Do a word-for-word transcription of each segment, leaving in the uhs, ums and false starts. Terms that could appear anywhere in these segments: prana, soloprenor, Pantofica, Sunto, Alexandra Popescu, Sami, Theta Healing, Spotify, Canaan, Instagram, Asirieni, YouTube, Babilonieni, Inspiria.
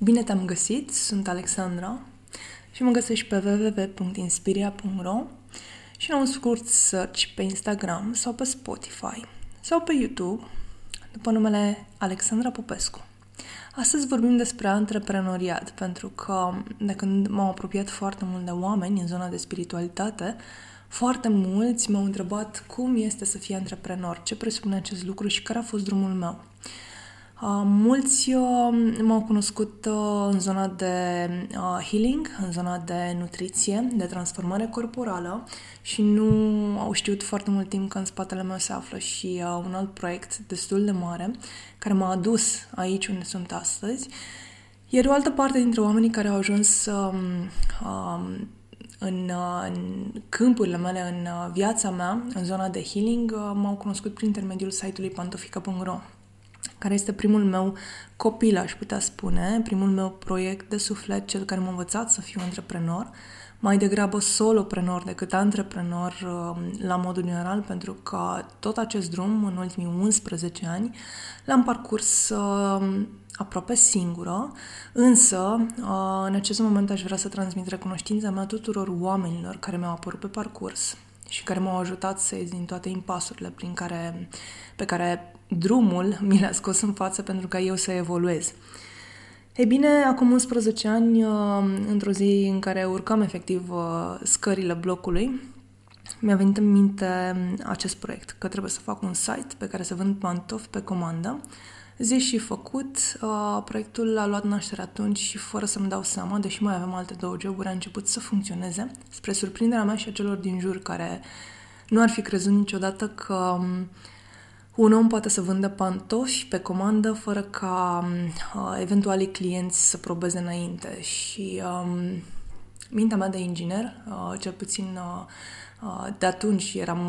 Bine te-am găsit, sunt Alexandra și mă găsești pe w w w punct inspiria punct r o și la un scurt search pe Instagram sau pe Spotify sau pe YouTube după numele Alexandra Popescu. Astăzi vorbim despre antreprenoriat, pentru că de când m-am apropiat foarte mult de oameni în zona de spiritualitate, foarte mulți m-au întrebat cum este să fii antreprenor, ce presupune acest lucru și care a fost drumul meu. Uh, mulți uh, m-au cunoscut uh, în zona de uh, healing, în zona de nutriție, de transformare corporală și nu au știut foarte mult timp că în spatele meu se află și uh, un alt proiect destul de mare care m-a adus aici unde sunt astăzi. Iar o altă parte dintre oamenii care au ajuns uh, uh, în, uh, în câmpurile mele, în uh, viața mea, în zona de healing, uh, m-au cunoscut prin intermediul site-ului pantofica punct r o, care este primul meu copil, aș putea spune, primul meu proiect de suflet, cel care m-a învățat să fiu antreprenor, mai degrabă soloprenor decât antreprenor la modul general, pentru că tot acest drum, în ultimii unsprezece ani, l-am parcurs aproape singură, însă în acest moment aș vrea să transmit recunoștința mea tuturor oamenilor care mi-au apărut pe parcurs și care m-au ajutat să ies din toate impasurile prin care, pe care drumul mi l-a scos în față pentru ca eu să evoluez. Ei bine, acum unsprezece ani, într-o zi în care urcam efectiv scările blocului, mi-a venit în minte acest proiect, că trebuie să fac un site pe care să vând pantofi pe comandă. Zi și făcut, proiectul a luat naștere atunci și fără să-mi dau seama, deși mai aveam alte două joburi, a început să funcționeze, spre surprinderea mea și a celor din jur care nu ar fi crezut niciodată că un om poate să vândă pantofi pe comandă fără ca uh, eventualii clienți să probeze înainte. Și um, mintea mea de inginer, uh, cel puțin uh, uh, de atunci eram,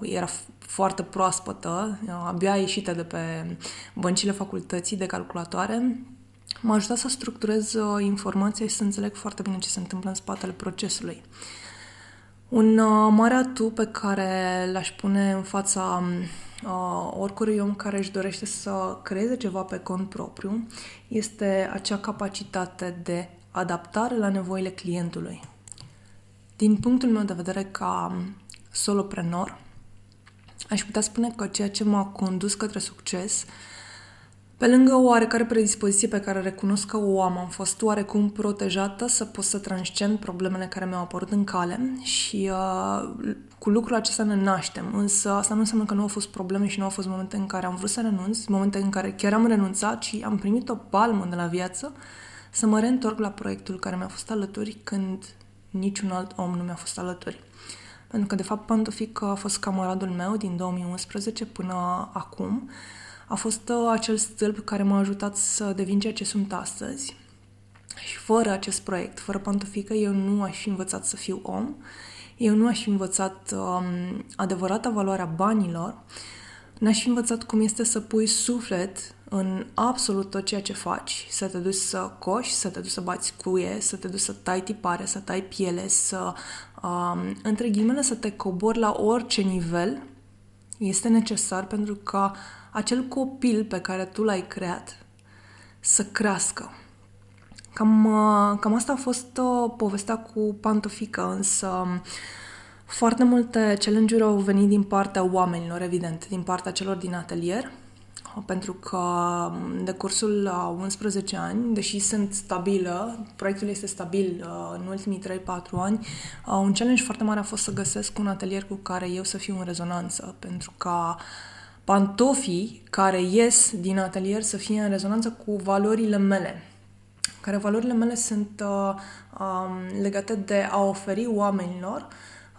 uh, era foarte proaspătă, uh, abia ieșită de pe băncile facultății de calculatoare, m-a ajutat să structurez uh, informația și să înțeleg foarte bine ce se întâmplă în spatele procesului. Un uh, mare atu pe care l-aș pune în fața Uh, oricărui om care își dorește să creeze ceva pe cont propriu este acea capacitate de adaptare la nevoile clientului. Din punctul meu de vedere ca soloprenor, aș putea spune că ceea ce m-a condus către succes, pe lângă o oarecare predispoziție pe care recunosc că o am, am fost oarecum protejată să pot să transcend problemele care mi-au apărut în cale și uh, cu lucrul acesta ne naștem. Însă asta nu înseamnă că nu au fost probleme și nu au fost momente în care am vrut să renunț, momente în care chiar am renunțat și am primit o palmă de la viață să mă reîntorc la proiectul care mi-a fost alături când niciun alt om nu mi-a fost alături. Pentru că, de fapt, Pantofica a fost camaradul meu din două mii unsprezece până acum. A fost acel stâlp care m-a ajutat să devin ceea ce sunt astăzi. Și fără acest proiect, fără Pantofica, eu nu aș fi învățat să fiu om, eu nu aș fi învățat um, adevărata valoare a banilor, n-aș fi învățat cum este să pui suflet în absolut tot ceea ce faci, să te duci să coși, să te duci să bați cuie, să te duci să tai tipare, să tai piele, să, um, între ghimele, să te cobori la orice nivel este necesar pentru ca acel copil pe care tu l-ai creat să crească. Cam, cam asta a fost uh, povestea cu Pantofica, însă foarte multe challenge-uri au venit din partea oamenilor, evident, din partea celor din atelier, pentru că de cursul la unsprezece ani, deși sunt stabilă, proiectul este stabil uh, în ultimii trei patru ani, uh, un challenge foarte mare a fost să găsesc un atelier cu care eu să fiu în rezonanță, pentru că pantofii care ies din atelier să fie în rezonanță cu valorile mele, care valorile mele sunt uh, um, legate de a oferi oamenilor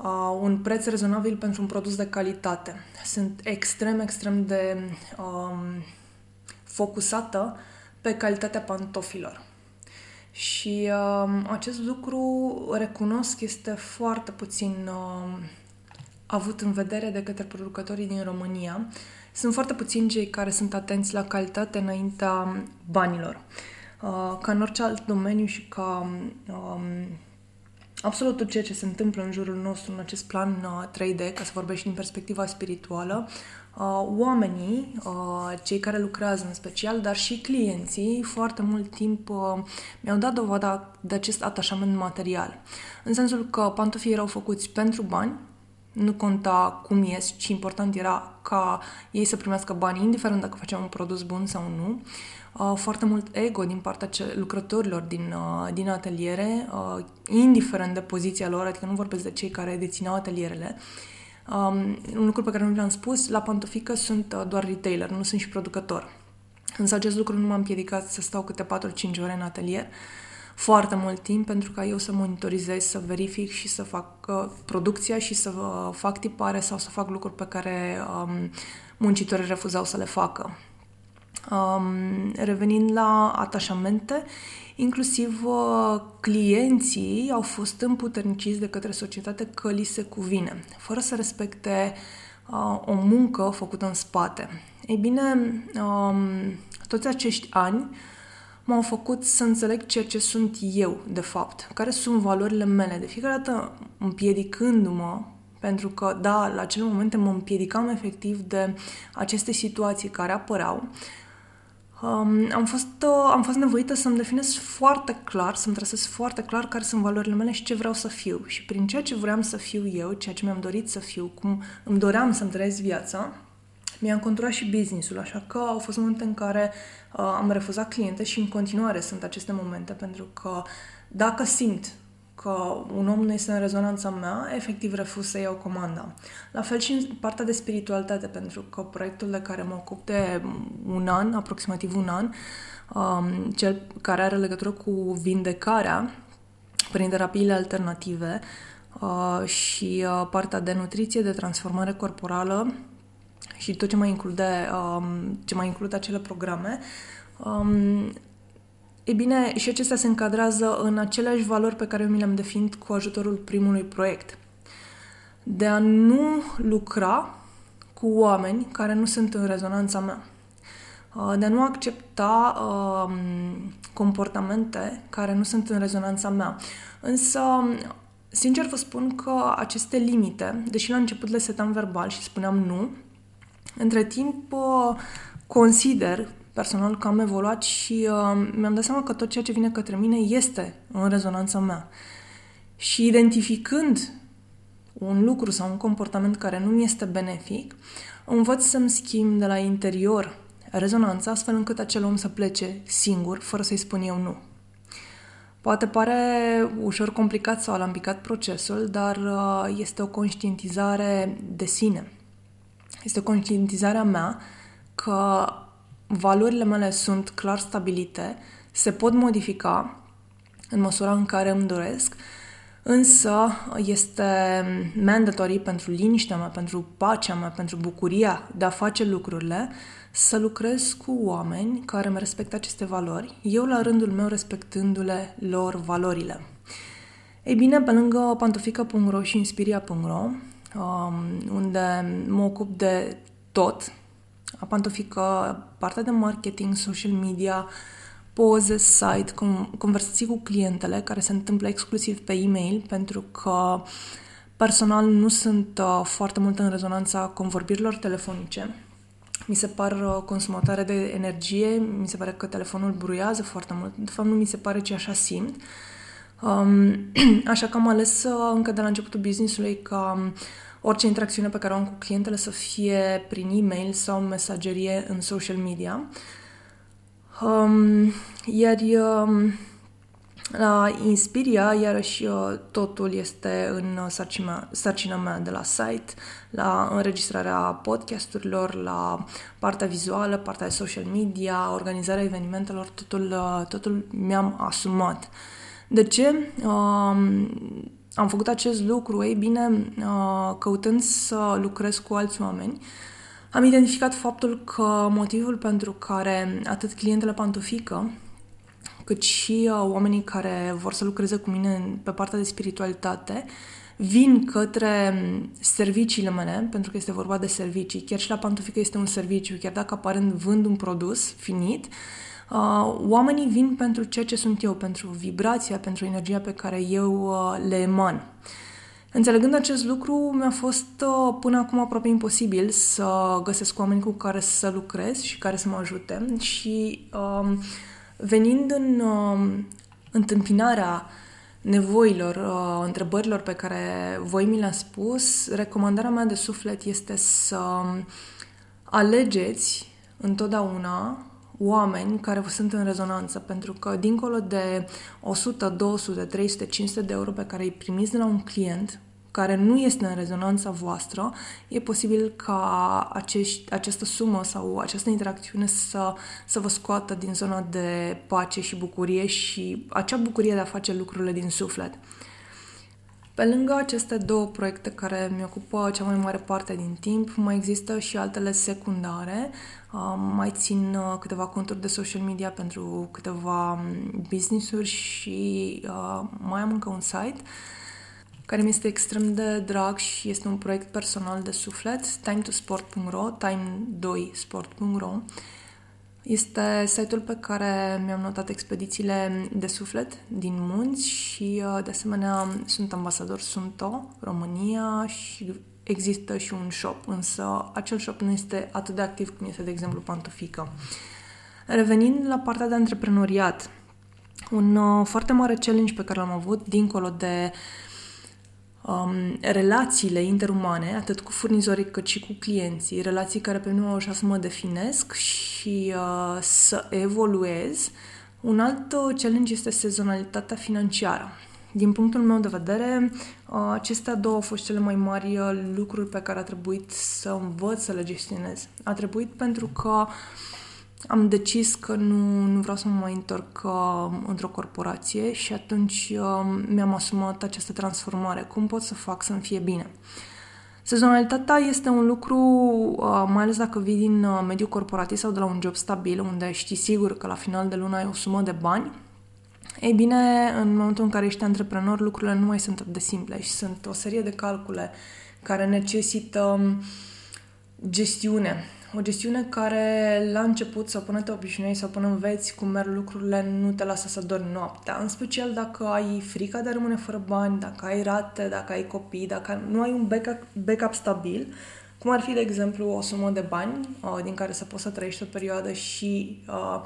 uh, un preț rezonabil pentru un produs de calitate. Sunt extrem, extrem de um, focusată pe calitatea pantofilor. Și um, acest lucru, recunosc, este foarte puțin Um, avut în vedere de către producătorii din România. Sunt foarte puțini cei care sunt atenți la calitate înaintea banilor. Ca în orice alt domeniu și ca absolut tot ceea ce se întâmplă în jurul nostru în acest plan trei D, ca să vorbești din perspectiva spirituală, oamenii, cei care lucrează în special, dar și clienții, foarte mult timp mi-au dat dovada de acest atașament material. În sensul că pantofii erau făcuți pentru bani, nu conta cum ies, ci important era ca ei să primească bani, indiferent dacă faceam un produs bun sau nu. Foarte mult ego din partea lucrătorilor din, din ateliere, indiferent de poziția lor, adică nu vorbesc de cei care dețineau atelierele. Un lucru pe care nu l-am spus, la Pantofica sunt doar retailer, nu sunt și producător. Însă acest lucru nu m-a împiedicat să stau câte patru-cinci ore în atelier, foarte mult timp, pentru ca eu să monitorizez, să verific și să fac uh, producția și să uh, fac tipare sau să fac lucruri pe care um, muncitorii refuzau să le facă. Um, revenind la atașamente, inclusiv uh, clienții au fost împuterniciți de către societate că li se cuvine, fără să respecte uh, o muncă făcută în spate. Ei bine, um, toți acești ani m-au făcut să înțeleg ceea ce sunt eu, de fapt, care sunt valorile mele. De fiecare dată împiedicându-mă, pentru că, da, la acele momente mă împiedicam efectiv de aceste situații care apăreau, am fost, am fost nevoită să-mi definez foarte clar, să-mi trăsesc foarte clar care sunt valorile mele și ce vreau să fiu. Și prin ceea ce vreau să fiu eu, ceea ce mi-am dorit să fiu, cum îmi doream să-mi trăiesc viața, mi-am controlat și business-ul, așa că au fost momente în care uh, am refuzat cliente și în continuare sunt aceste momente, pentru că dacă simt că un om nu este în rezonanța mea, efectiv refuz să iau comanda. La fel și în partea de spiritualitate, pentru că proiectul de care mă ocup de un an, aproximativ un an, um, cel care are legătură cu vindecarea prin terapiile alternative uh, și uh, partea de nutriție, de transformare corporală, și tot ce mai include, um, ce mai include acele programe, um, e bine, și acestea se încadrează în aceleași valori pe care eu mi le-am definit cu ajutorul primului proiect. De a nu lucra cu oameni care nu sunt în rezonanța mea. De a nu accepta um, comportamente care nu sunt în rezonanța mea. Însă, sincer vă spun că aceste limite, deși la început le setam verbal și spuneam nu, între timp, consider personal că am evoluat și mi-am dat seama că tot ceea ce vine către mine este în rezonanța mea. Și identificând un lucru sau un comportament care nu mi este benefic, învăț să-mi schimb de la interior rezonanța, astfel încât acel om să plece singur, fără să-i spun eu nu. Poate pare ușor complicat sau alambicat procesul, dar este o conștientizare de sine. Este conștientizarea mea că valorile mele sunt clar stabilite, se pot modifica în măsura în care îmi doresc, însă este mandatorii pentru liniștea mea, pentru pacea mea, pentru bucuria de a face lucrurile, să lucrez cu oameni care îmi respectă aceste valori, eu la rândul meu respectându-le lor valorile. Ei bine, pe lângă pantofica punct ro și inspiria punct ro, unde mă ocup de tot, a Pantofica, partea de marketing, social media, poze, site, conversații cu clientele care se întâmplă exclusiv pe e-mail, pentru că personal nu sunt foarte mult în rezonanța convorbirilor telefonice. Mi se par consumatoare de energie, mi se pare că telefonul bruiază foarte mult, de fapt nu mi se pare, ci așa simt. Așa că am ales încă de la începutul business-ului ca orice interacțiune pe care o am cu clientele să fie prin e-mail sau mesagerie în social media. Iar la Inspiria, iarăși, totul este în sarcina, sarcina mea, de la site, la înregistrarea podcasturilor, la partea vizuală, partea de social media, organizarea evenimentelor, totul, totul mi-am asumat. De ce uh, am făcut acest lucru? Ei bine, uh, căutând să lucrez cu alți oameni, am identificat faptul că motivul pentru care atât clientele Pantofica, cât și uh, oamenii care vor să lucreze cu mine pe partea de spiritualitate, vin către serviciile mele, pentru că este vorba de servicii. Chiar și la Pantofica este un serviciu, chiar dacă aparent vând un produs finit, Uh, oamenii vin pentru ceea ce sunt eu, pentru vibrația, pentru energia pe care eu uh, le eman. Înțelegând acest lucru, mi-a fost uh, până acum aproape imposibil să găsesc oameni cu care să lucrez și care să mă ajute. Și uh, venind în uh, întâmpinarea nevoilor, uh, întrebărilor pe care voi mi le-ați spus, recomandarea mea de suflet este să alegeți întotdeauna oameni care vă sunt în rezonanță, pentru că dincolo de o sută, două sute, trei sute, cinci sute de euro pe care îi primiți de la un client care nu este în rezonanța voastră, e posibil ca acești, această sumă sau această interacțiune să, să vă scoată din zona de pace și bucurie și acea bucurie de a face lucrurile din suflet. Pe lângă aceste două proiecte care mi ocupă cea mai mare parte din timp, mai există și altele secundare. Mai țin câteva conturi de social media pentru câteva business-uri și mai am încă un site care mi este extrem de drag și este un proiect personal de suflet, time to sport punct ro, time doi sport punct ro. Este site-ul pe care mi-am notat expedițiile de suflet din munți și, de asemenea, sunt ambasador Sunto, România, și există și un shop, însă acel shop nu este atât de activ cum este, de exemplu, Pantofica. Revenind la partea de antreprenoriat, un foarte mare challenge pe care l-am avut, dincolo de Um, relațiile interumane, atât cu furnizorii cât și cu clienții, relații care pe mine m-au ajutat să mă definesc și uh, să evoluez. Un alt challenge este sezonalitatea financiară. Din punctul meu de vedere, uh, acestea două au fost cele mai mari lucruri pe care a trebuit să învăț să le gestionez. A trebuit pentru că am decis că nu, nu vreau să mă mai întorc uh, într-o corporație și atunci uh, mi-am asumat această transformare. Cum pot să fac să-mi fie bine? Sezonalitatea este un lucru, uh, mai ales dacă vii din uh, mediul corporatist sau de la un job stabil, unde știi sigur că la final de lună ai o sumă de bani. Ei bine, în momentul în care ești antreprenor, lucrurile nu mai sunt atât de simple și sunt o serie de calcule care necesită gestiune. O gestiune care la început, sau până te obișnuiești, sau până înveți cum merg lucrurile, nu te lasă să dormi noaptea. În special dacă ai frica de a rămâne fără bani, dacă ai rate, dacă ai copii, dacă nu ai un backup, backup stabil, cum ar fi, de exemplu, o sumă de bani uh, din care să poți să trăiești o perioadă și uh,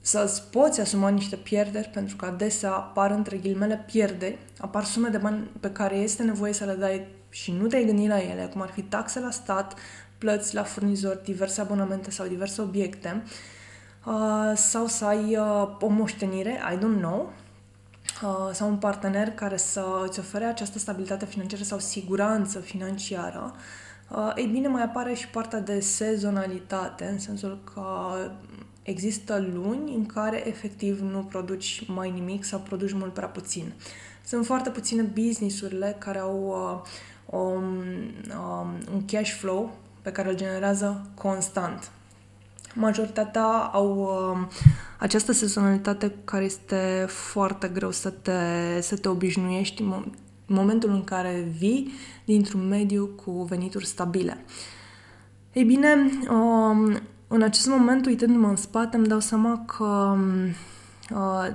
să-ți poți asuma niște pierderi, pentru că adesea apar, între ghilimele, pierde, apar sume de bani pe care este nevoie să le dai și nu te-ai gândit la ele, cum ar fi taxe la stat, plăți la furnizori, diverse abonamente sau diverse obiecte, uh, sau să ai uh, o moștenire, I don't know, uh, sau un partener care să îți ofere această stabilitate financiară sau siguranță financiară. Uh, ei bine, mai apare și partea de sezonalitate, în sensul că există luni în care efectiv nu produci mai nimic sau produci mult prea puțin. Sunt foarte puține business-urile care au uh, um, um, un cash flow pe care îl generează constant. Majoritatea au uh, această sezonalitate care este foarte greu să te, să te obișnuiești în mo- momentul în care vii dintr-un mediu cu venituri stabile. Ei bine, uh, în acest moment, uitându-mă în spate, îmi dau seama că uh,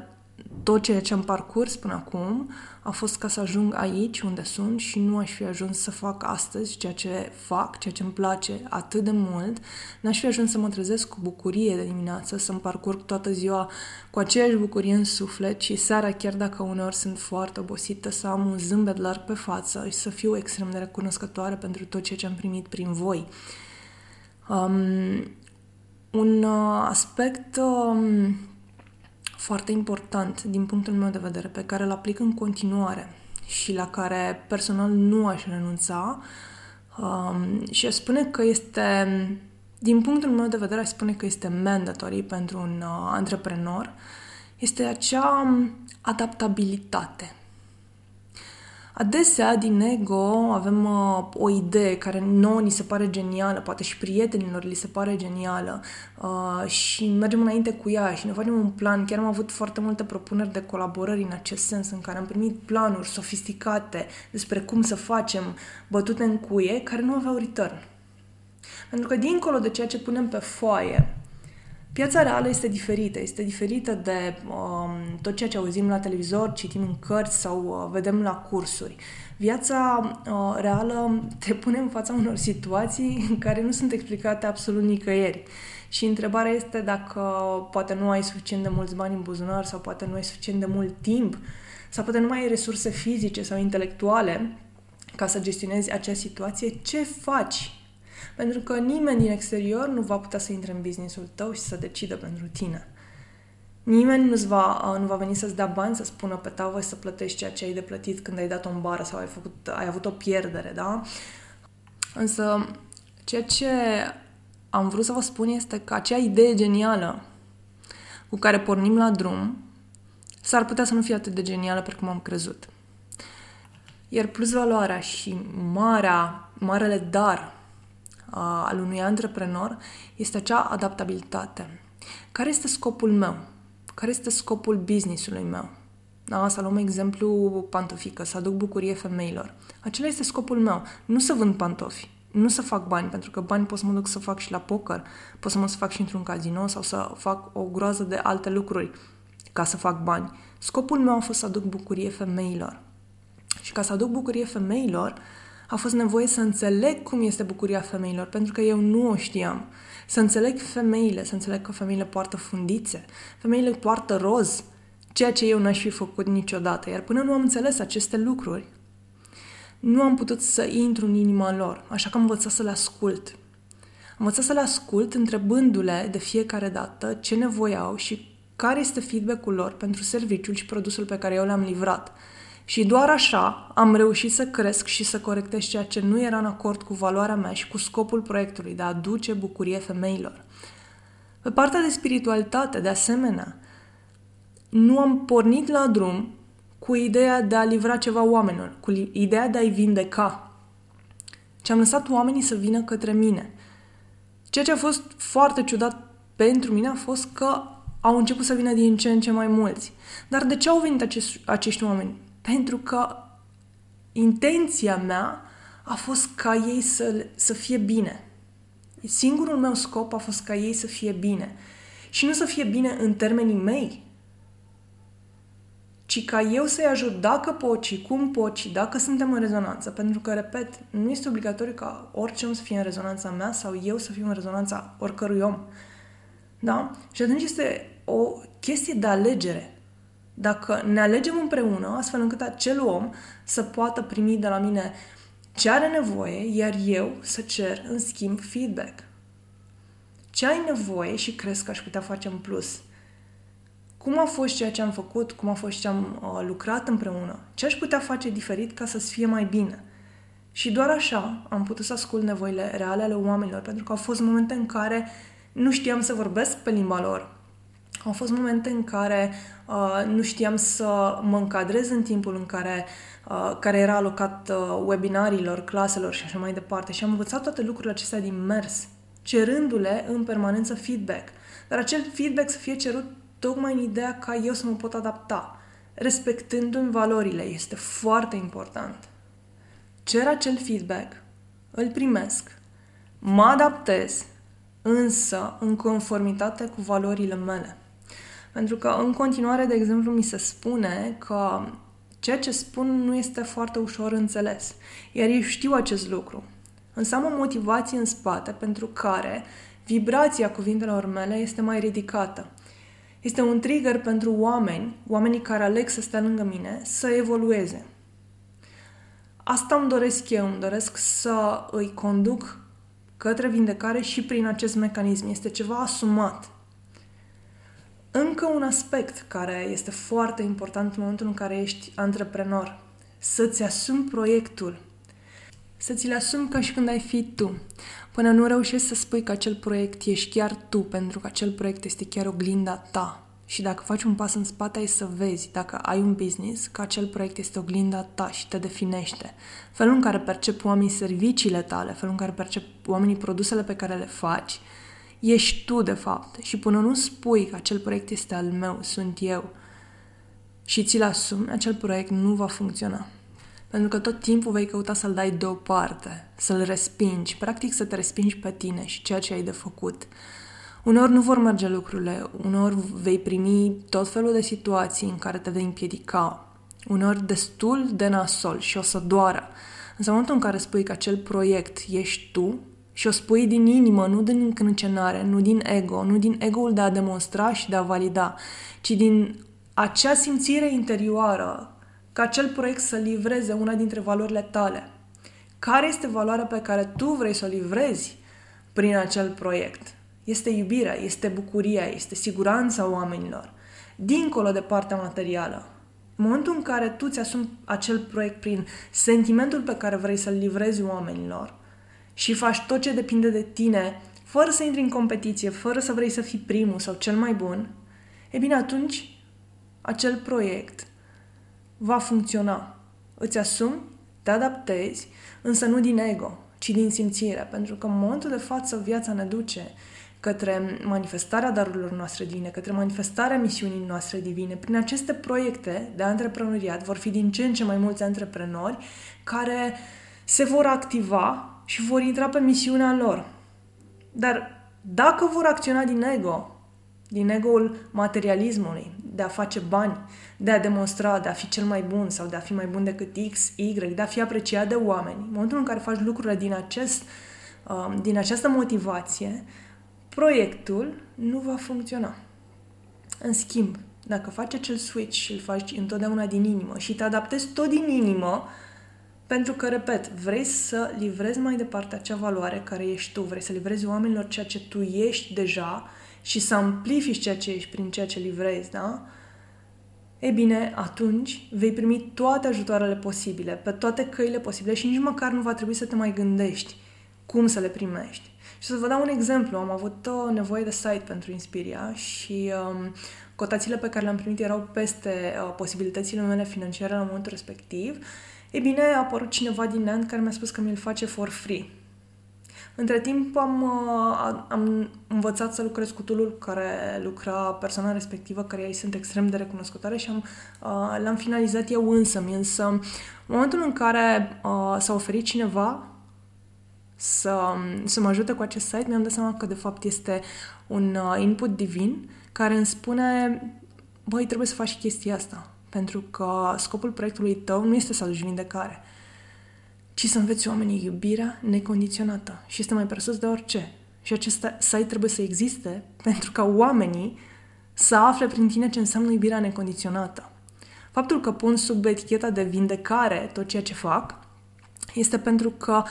tot ceea ce am parcurs până acum a fost ca să ajung aici unde sunt și nu aș fi ajuns să fac astăzi ceea ce fac, ceea ce îmi place atât de mult. N-aș fi ajuns să mă trezesc cu bucurie de dimineață, să-mi parcurg toată ziua cu aceeași bucurie în suflet și seara, chiar dacă uneori sunt foarte obosită, să am un zâmbet larg pe față și să fiu extrem de recunoscătoare pentru tot ceea ce am primit prin voi. Um, un aspect... Um, foarte important din punctul meu de vedere, pe care îl aplic în continuare și la care personal nu aș renunța um, și aș spune că este, din punctul meu de vedere, aș spune că este mandatory pentru un uh, antreprenor, este acea adaptabilitate. Adesea, din ego, avem uh, o idee care nouă ni se pare genială, poate și prietenilor li se pare genială uh, și mergem înainte cu ea și ne facem un plan. Chiar am avut foarte multe propuneri de colaborări în acest sens, în care am primit planuri sofisticate despre cum să facem, bătute în cuie, care nu aveau return. Pentru că dincolo de ceea ce punem pe foaie, Piața reală este diferită. Este diferită de um, tot ceea ce auzim la televizor, citim în cărți sau uh, vedem la cursuri. Viața uh, reală te pune în fața unor situații în care nu sunt explicate absolut nicăieri. Și întrebarea este dacă poate nu ai suficient de mulți bani în buzunar sau poate nu ai suficient de mult timp sau poate nu mai ai resurse fizice sau intelectuale ca să gestionezi acea situație, ce faci? Pentru că nimeni din exterior nu va putea să intre în business-ul tău și să decidă pentru tine. Nimeni nu va, nu va veni să-ți dea bani, să spună pe tavă să plătești ceea ce ai de plătit când ai dat o bară sau ai, făcut, ai avut o pierdere, da? Însă, ceea ce am vrut să vă spun este că acea idee genială cu care pornim la drum s-ar putea să nu fie atât de genială precum am crezut. Iar plus valoarea și marea, marele dar al unui antreprenor este acea adaptabilitate. Care este scopul meu? Care este scopul business-ului meu? Da, să luăm exemplu Pantofica, să aduc bucurie femeilor. Acela este scopul meu. Nu să vând pantofi, nu să fac bani, pentru că bani pot să mă duc să fac și la poker, pot să mă fac și într-un casino sau să fac o groază de alte lucruri ca să fac bani. Scopul meu a fost să aduc bucurie femeilor. Și ca să aduc bucurie femeilor, a fost nevoie să înțeleg cum este bucuria femeilor, pentru că eu nu o știam. Să înțeleg femeile, să înțeleg că femeile poartă fundițe, femeile poartă roz, ceea ce eu n-aș fi făcut niciodată. Iar până nu am înțeles aceste lucruri, nu am putut să intru în inima lor, așa că am învățat să le ascult. Am învățat să le ascult întrebându-le de fiecare dată ce nevoie au și care este feedback-ul lor pentru serviciul și produsul pe care eu le-am livrat. Și doar așa am reușit să cresc și să corectez ceea ce nu era în acord cu valoarea mea și cu scopul proiectului de a aduce bucurie femeilor. Pe partea de spiritualitate, de asemenea, nu am pornit la drum cu ideea de a livra ceva oamenilor, cu ideea de a-i vindeca, ci am lăsat oamenii să vină către mine. Ceea ce a fost foarte ciudat pentru mine a fost că au început să vină din ce în ce mai mulți. Dar de ce au venit acești, acești oameni? Pentru că intenția mea a fost ca ei să, să fie bine. Singurul meu scop a fost ca ei să fie bine. Și nu să fie bine în termenii mei, ci ca eu să-i ajut dacă pot și cum pot și dacă suntem în rezonanță. Pentru că, repet, nu este obligatoriu ca orice om să fie în rezonanța mea sau eu să fiu în rezonanța oricărui om. Da? Și atunci este o chestie de alegere. Dacă ne alegem împreună, astfel încât acel om să poată primi de la mine ce are nevoie, iar eu să cer, în schimb, feedback. Ce ai nevoie și crezi că aș putea face în plus? Cum a fost ceea ce am făcut? Cum a fost ce am uh, lucrat împreună? Ce aș putea face diferit ca să-ți fie mai bine? Și doar așa am putut să ascult nevoile reale ale oamenilor, pentru că au fost momente în care nu știam să vorbesc pe limba lor. Au fost momente în care uh, nu știam să mă încadrez în timpul în care, uh, care era alocat uh, webinarilor, claselor și așa mai departe. Și am învățat toate lucrurile acestea din mers, cerându-le în permanență feedback. Dar acel feedback să fie cerut tocmai în ideea ca eu să mă pot adapta, respectându-mi valorile. Este foarte important. Cer acel feedback, îl primesc, mă adaptez, însă în conformitate cu valorile mele. Pentru că, în continuare, de exemplu, mi se spune că ceea ce spun nu este foarte ușor înțeles. Iar eu știu acest lucru. Însă am o motivație în spate pentru care vibrația cuvintelor mele este mai ridicată. Este un trigger pentru oameni, oamenii care aleg să stea lângă mine, să evolueze. Asta îmi doresc eu, îmi doresc să îi conduc către vindecare și prin acest mecanism. Este ceva asumat. Încă un aspect care este foarte important în momentul în care ești antreprenor. Să-ți asumi proiectul. Să-ți le asumi ca și când ai fi tu. Până nu reușești să spui că acel proiect ești chiar tu, pentru că acel proiect este chiar oglinda ta. Și dacă faci un pas în spate, ai să vezi, dacă ai un business, că acel proiect este oglinda ta și te definește. Felul în care percep oamenii serviciile tale, felul în care percep oamenii produsele pe care le faci, ești tu, de fapt. Și până nu spui că acel proiect este al meu, sunt eu, și ți-l asumi, acel proiect nu va funcționa. Pentru că tot timpul vei căuta să-l dai deoparte, să-l respingi, practic să te respingi pe tine și ceea ce ai de făcut. Uneori nu vor merge lucrurile, uneori vei primi tot felul de situații în care te vei împiedica, uneori destul de nasol și o să doară. Însă în momentul în care spui că acel proiect ești tu și o spui din inimă, nu din încrâncenare, nu din ego, nu din ego-ul de a demonstra și de a valida, ci din acea simțire interioară ca acel proiect să livreze una dintre valorile tale. Care este valoarea pe care tu vrei să o livrezi prin acel proiect? Este iubirea, este bucuria, este siguranța oamenilor, dincolo de partea materială. În momentul în care tu îți asumi acel proiect prin sentimentul pe care vrei să-l livrezi oamenilor și faci tot ce depinde de tine, fără să intri în competiție, fără să vrei să fii primul sau cel mai bun, e bine, atunci acel proiect va funcționa. Îți asumi, te adaptezi, însă nu din ego, ci din simțire, pentru că în momentul de față viața ne duce către manifestarea darurilor noastre divine, către manifestarea misiunii noastre divine. Prin aceste proiecte de antreprenoriat vor fi din ce în ce mai mulți antreprenori care se vor activa și vor intra pe misiunea lor. Dar dacă vor acționa din ego, din ego-ul materialismului, de a face bani, de a demonstra, de a fi cel mai bun sau de a fi mai bun decât X, Y, de a fi apreciat de oameni, în momentul în care faci lucrurile din, acest, din această motivație, proiectul nu va funcționa. În schimb, dacă faci acel switch și îl faci întotdeauna din inimă și te adaptezi tot din inimă, pentru că, repet, vrei să livrezi mai departe acea valoare care ești tu, vrei să livrezi oamenilor ceea ce tu ești deja și să amplifici ceea ce ești prin ceea ce livrezi, da? Ei bine, atunci vei primi toate ajutoarele posibile, pe toate căile posibile și nici măcar nu va trebui să te mai gândești cum să le primești. Și să vă dau un exemplu. Am avut nevoie de site pentru Inspiria și um, cotațiile pe care le-am primit erau peste uh, posibilitățile mele financiare la momentul respectiv. Ei bine, a apărut cineva din Neant care mi-a spus că mi-l face for free. Între timp am, uh, am învățat să lucrez cu tool-ul care lucra persoana respectivă, care ei sunt extrem de recunoscătoare și am, uh, l-am finalizat eu însămi. Însă, în momentul în care uh, s-a oferit cineva Să, să mă ajute cu acest site, mi-am dat seama că de fapt este un input divin care îmi spune: băi, trebuie să faci chestia asta, pentru că scopul proiectului tău nu este să aduci vindecare, ci să înveți oamenii iubirea necondiționată și este mai presus de orice. Și acest site trebuie să existe pentru ca oamenii să afle prin tine ce înseamnă iubirea necondiționată. Faptul că pun sub eticheta de vindecare tot ceea ce fac este pentru că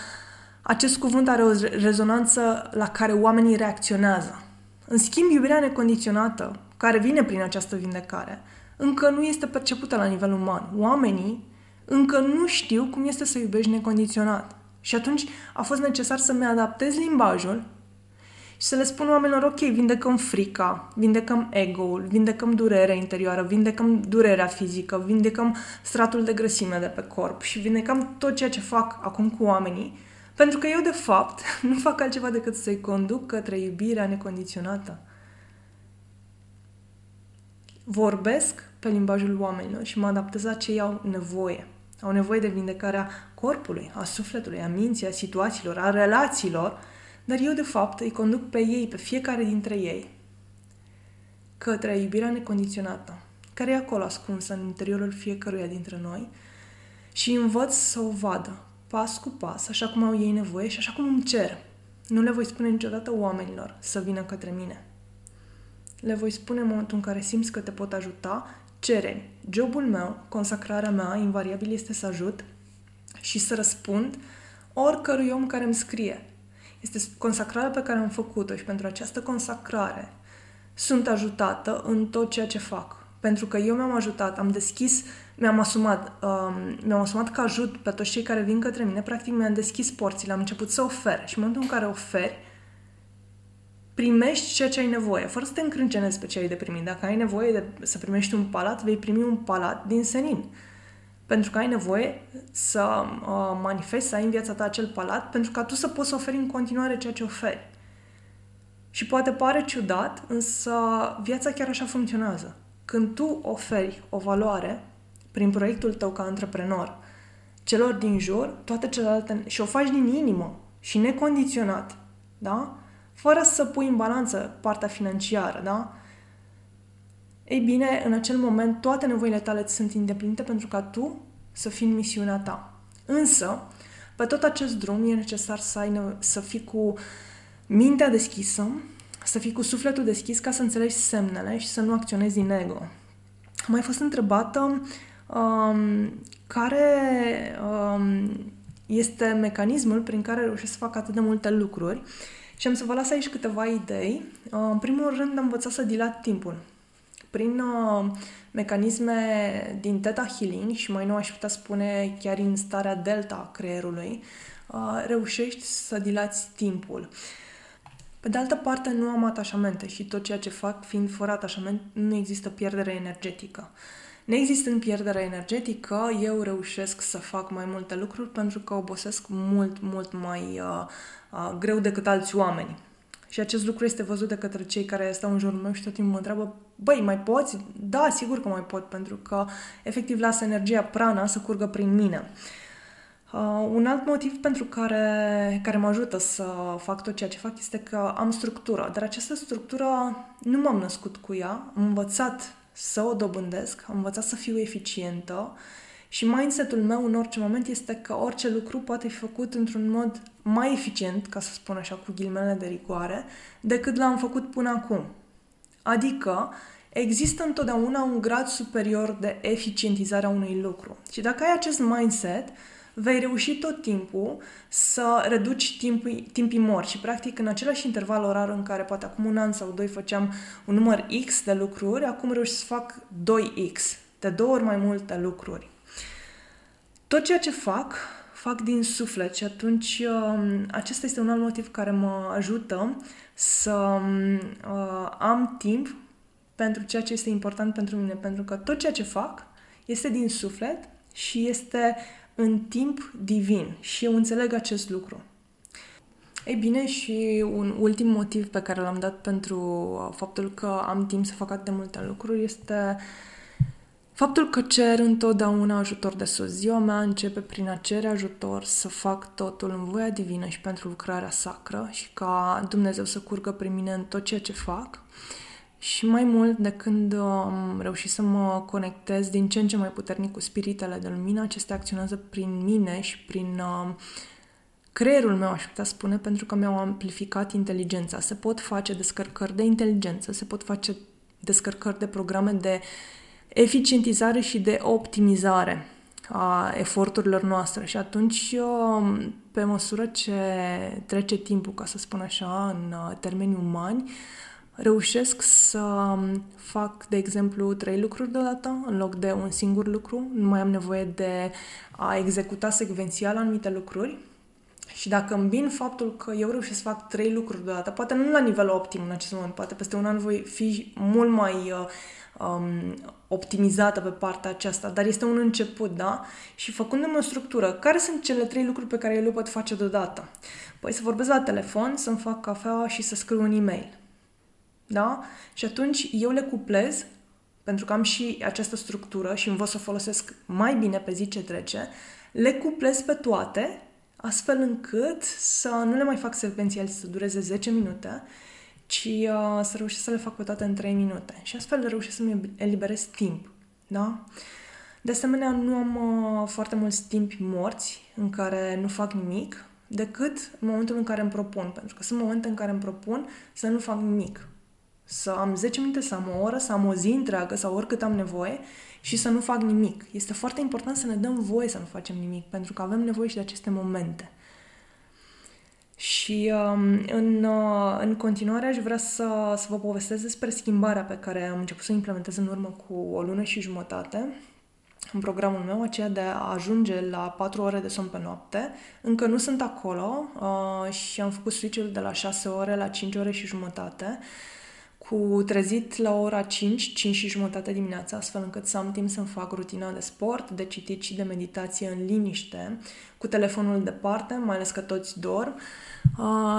acest cuvânt are o rezonanță la care oamenii reacționează. În schimb, iubirea necondiționată, care vine prin această vindecare, încă nu este percepută la nivel uman. Oamenii încă nu știu cum este să iubești necondiționat. Și atunci a fost necesar să-mi adaptez limbajul și să le spun oamenilor: ok, vindecăm frica, vindecăm ego-ul, vindecăm durerea interioară, vindecăm durerea fizică, vindecăm stratul de grăsime de pe corp și vindecăm tot ceea ce fac acum cu oamenii. Pentru că eu, de fapt, nu fac altceva decât să-i conduc către iubirea necondiționată. Vorbesc pe limbajul oamenilor și mă adaptez la ce au nevoie. Au nevoie de vindecarea corpului, a sufletului, a minții, a situațiilor, a relațiilor, dar eu, de fapt, îi conduc pe ei, pe fiecare dintre ei, către iubirea necondiționată, care e acolo ascunsă în interiorul fiecăruia dintre noi și învăț să o vadă pas cu pas, așa cum au ei nevoie și așa cum îmi cer. Nu le voi spune niciodată oamenilor să vină către mine. Le voi spune în momentul în care simți că te pot ajuta, cere. Jobul meu, consacrarea mea, invariabil este să ajut și să răspund oricărui om care îmi scrie. Este consacrarea pe care am făcut-o și pentru această consacrare sunt ajutată în tot ceea ce fac. Pentru că eu mi-am ajutat, am deschis, mi-am asumat, um, mi-am asumat că ajut pe toți cei care vin către mine, practic mi-am deschis porțile, am început să ofer și în momentul în care oferi, primești ceea ce ai nevoie, fără să te încrâncenezi pe ce ai de primit. Dacă ai nevoie de, să primești un palat, vei primi un palat din senin. Pentru că ai nevoie să uh, manifesti, să ai în viața ta acel palat, pentru ca tu să poți să oferi în continuare ceea ce oferi. Și poate pare ciudat, însă viața chiar așa funcționează. Când tu oferi o valoare prin proiectul tău ca antreprenor celor din jur, toate celelalte, și o faci din inimă și necondiționat, da? fără să pui în balanță partea financiară, da? Ei bine, în acel moment toate nevoile tale ți sunt îndeplinite pentru ca tu să fii în misiunea ta. Însă, pe tot acest drum e necesar să, ai ne- să fii cu mintea deschisă, să fii cu sufletul deschis ca să înțelegi semnele și să nu acționezi din ego. Am mai fost întrebată um, care um, este mecanismul prin care reușesc să fac atât de multe lucruri și am să vă las aici câteva idei. Uh, în primul rând, am învățat să dilat timpul. Prin uh, mecanisme din Theta Healing și mai nou aș putea spune chiar în starea delta a creierului, uh, reușești să dilați timpul. Pe de altă parte, nu am atașamente și tot ceea ce fac, fiind fără atașament, nu există pierdere energetică. Neexistând pierdere energetică, eu reușesc să fac mai multe lucruri pentru că obosesc mult, mult mai uh, uh, greu decât alți oameni. Și acest lucru este văzut de către cei care stau în jurul meu și tot timpul mă întreabă: băi, mai poți? Da, sigur că mai pot, pentru că efectiv las energia prana să curgă prin mine. Uh, un alt motiv pentru care, care mă ajută să fac tot ceea ce fac este că am structură, dar această structură nu m-am născut cu ea, am învățat să o dobândesc, am învățat să fiu eficientă și mindset-ul meu în orice moment este că orice lucru poate fi făcut într-un mod mai eficient, ca să spun așa, cu ghilimele de rigoare, decât l-am făcut până acum. Adică există întotdeauna un grad superior de eficientizare a unui lucru. Și dacă ai acest mindset, vei reuși tot timpul să reduci timpii, timpii mori și, practic, în același interval orar în care poate acum un an sau doi făceam un număr X de lucruri, acum reușesc să fac doi X, de două ori mai multe lucruri. Tot ceea ce fac, fac din suflet și atunci acesta este un alt motiv care mă ajută să am timp pentru ceea ce este important pentru mine, pentru că tot ceea ce fac este din suflet și este în timp divin și eu înțeleg acest lucru. Ei bine, și un ultim motiv pe care l-am dat pentru faptul că am timp să fac atât de multe lucruri este faptul că cer întotdeauna ajutor de sus. Ziua mea începe prin a cere ajutor să fac totul în voia divină și pentru lucrarea sacră și ca Dumnezeu să curgă prin mine în tot ceea ce fac. Și mai mult, de când am reușit să mă conectez din ce în ce mai puternic cu spiritele de lumină, acestea acționează prin mine și prin uh, creierul meu, aș putea spune, pentru că mi-au amplificat inteligența. Se pot face descărcări de inteligență, se pot face descărcări de programe de eficientizare și de optimizare a eforturilor noastre. Și atunci, uh, pe măsură ce trece timpul, ca să spun așa, în uh, termeni umani, reușesc să fac, de exemplu, trei lucruri deodată, în loc de un singur lucru. Nu mai am nevoie de a executa secvențial anumite lucruri. Și dacă îmbin faptul că eu reușesc să fac trei lucruri deodată, poate nu la nivelul optim în acest moment, poate peste un an voi fi mult mai um, optimizată pe partea aceasta, dar este un început, da? Și făcându-mi o structură, care sunt cele trei lucruri pe care eu le pot face deodată? Păi să vorbesc la telefon, să-mi fac cafeaua și să scriu un e-mail. Da? Și atunci eu le cuplez, pentru că am și această structură și învăț să o folosesc mai bine pe zi ce trece, le cuplez pe toate, astfel încât să nu le mai fac secvențial să dureze zece minute, ci uh, să reușesc să le fac pe toate în trei minute. Și astfel reușesc să-mi eliberez timp. Da? De asemenea, nu am uh, foarte mulți timpi morți în care nu fac nimic, decât în momentul în care îmi propun. Pentru că sunt momente în care îmi propun să nu fac nimic. Să am zece minute, să am o oră, să am o zi întreagă sau oricât am nevoie și să nu fac nimic. Este foarte important să ne dăm voie să nu facem nimic, pentru că avem nevoie și de aceste momente. Și în, în continuare aș vrea să, să vă povestesc despre schimbarea pe care am început să o implementez în urmă cu o lună și jumătate în programul meu, aceea de a ajunge la patru ore de somn pe noapte. Încă nu sunt acolo și am făcut switch-ul de la șase ore la cinci ore și jumătate, cu cu trezit la ora cinci, cinci și jumătate dimineața, astfel încât să am timp să-mi fac rutina de sport, de citit și de meditație în liniște, cu telefonul departe, mai ales că toți dorm.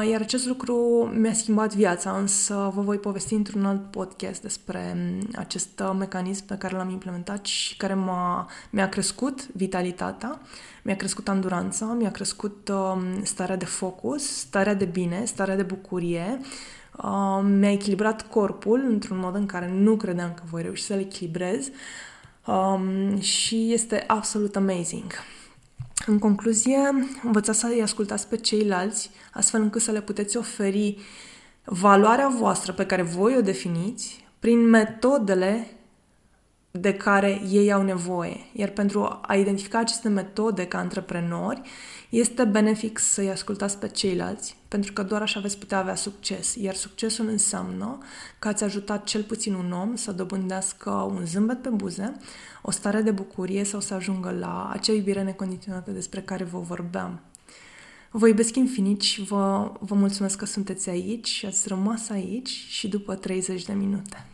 Iar acest lucru mi-a schimbat viața, însă vă voi povesti într-un alt podcast despre acest mecanism pe care l-am implementat și care m-a, mi-a crescut vitalitatea, mi-a crescut anduranța, mi-a crescut starea de focus, starea de bine, starea de bucurie. Uh, mi-a echilibrat corpul într-un mod în care nu credeam că voi reuși să-l echilibrez um, și este absolut amazing. În concluzie, învățați să-i ascultați pe ceilalți, astfel încât să le puteți oferi valoarea voastră pe care voi o definiți prin metodele de care ei au nevoie. Iar pentru a identifica aceste metode ca antreprenori, este benefic să-i ascultați pe ceilalți, pentru că doar așa veți putea avea succes. Iar succesul înseamnă că ați ajutat cel puțin un om să dobândească un zâmbet pe buze, o stare de bucurie sau să ajungă la acea iubire necondiționată despre care vă vorbeam. Vă iubesc infinit și vă, vă mulțumesc că sunteți aici și ați rămas aici și după treizeci de minute.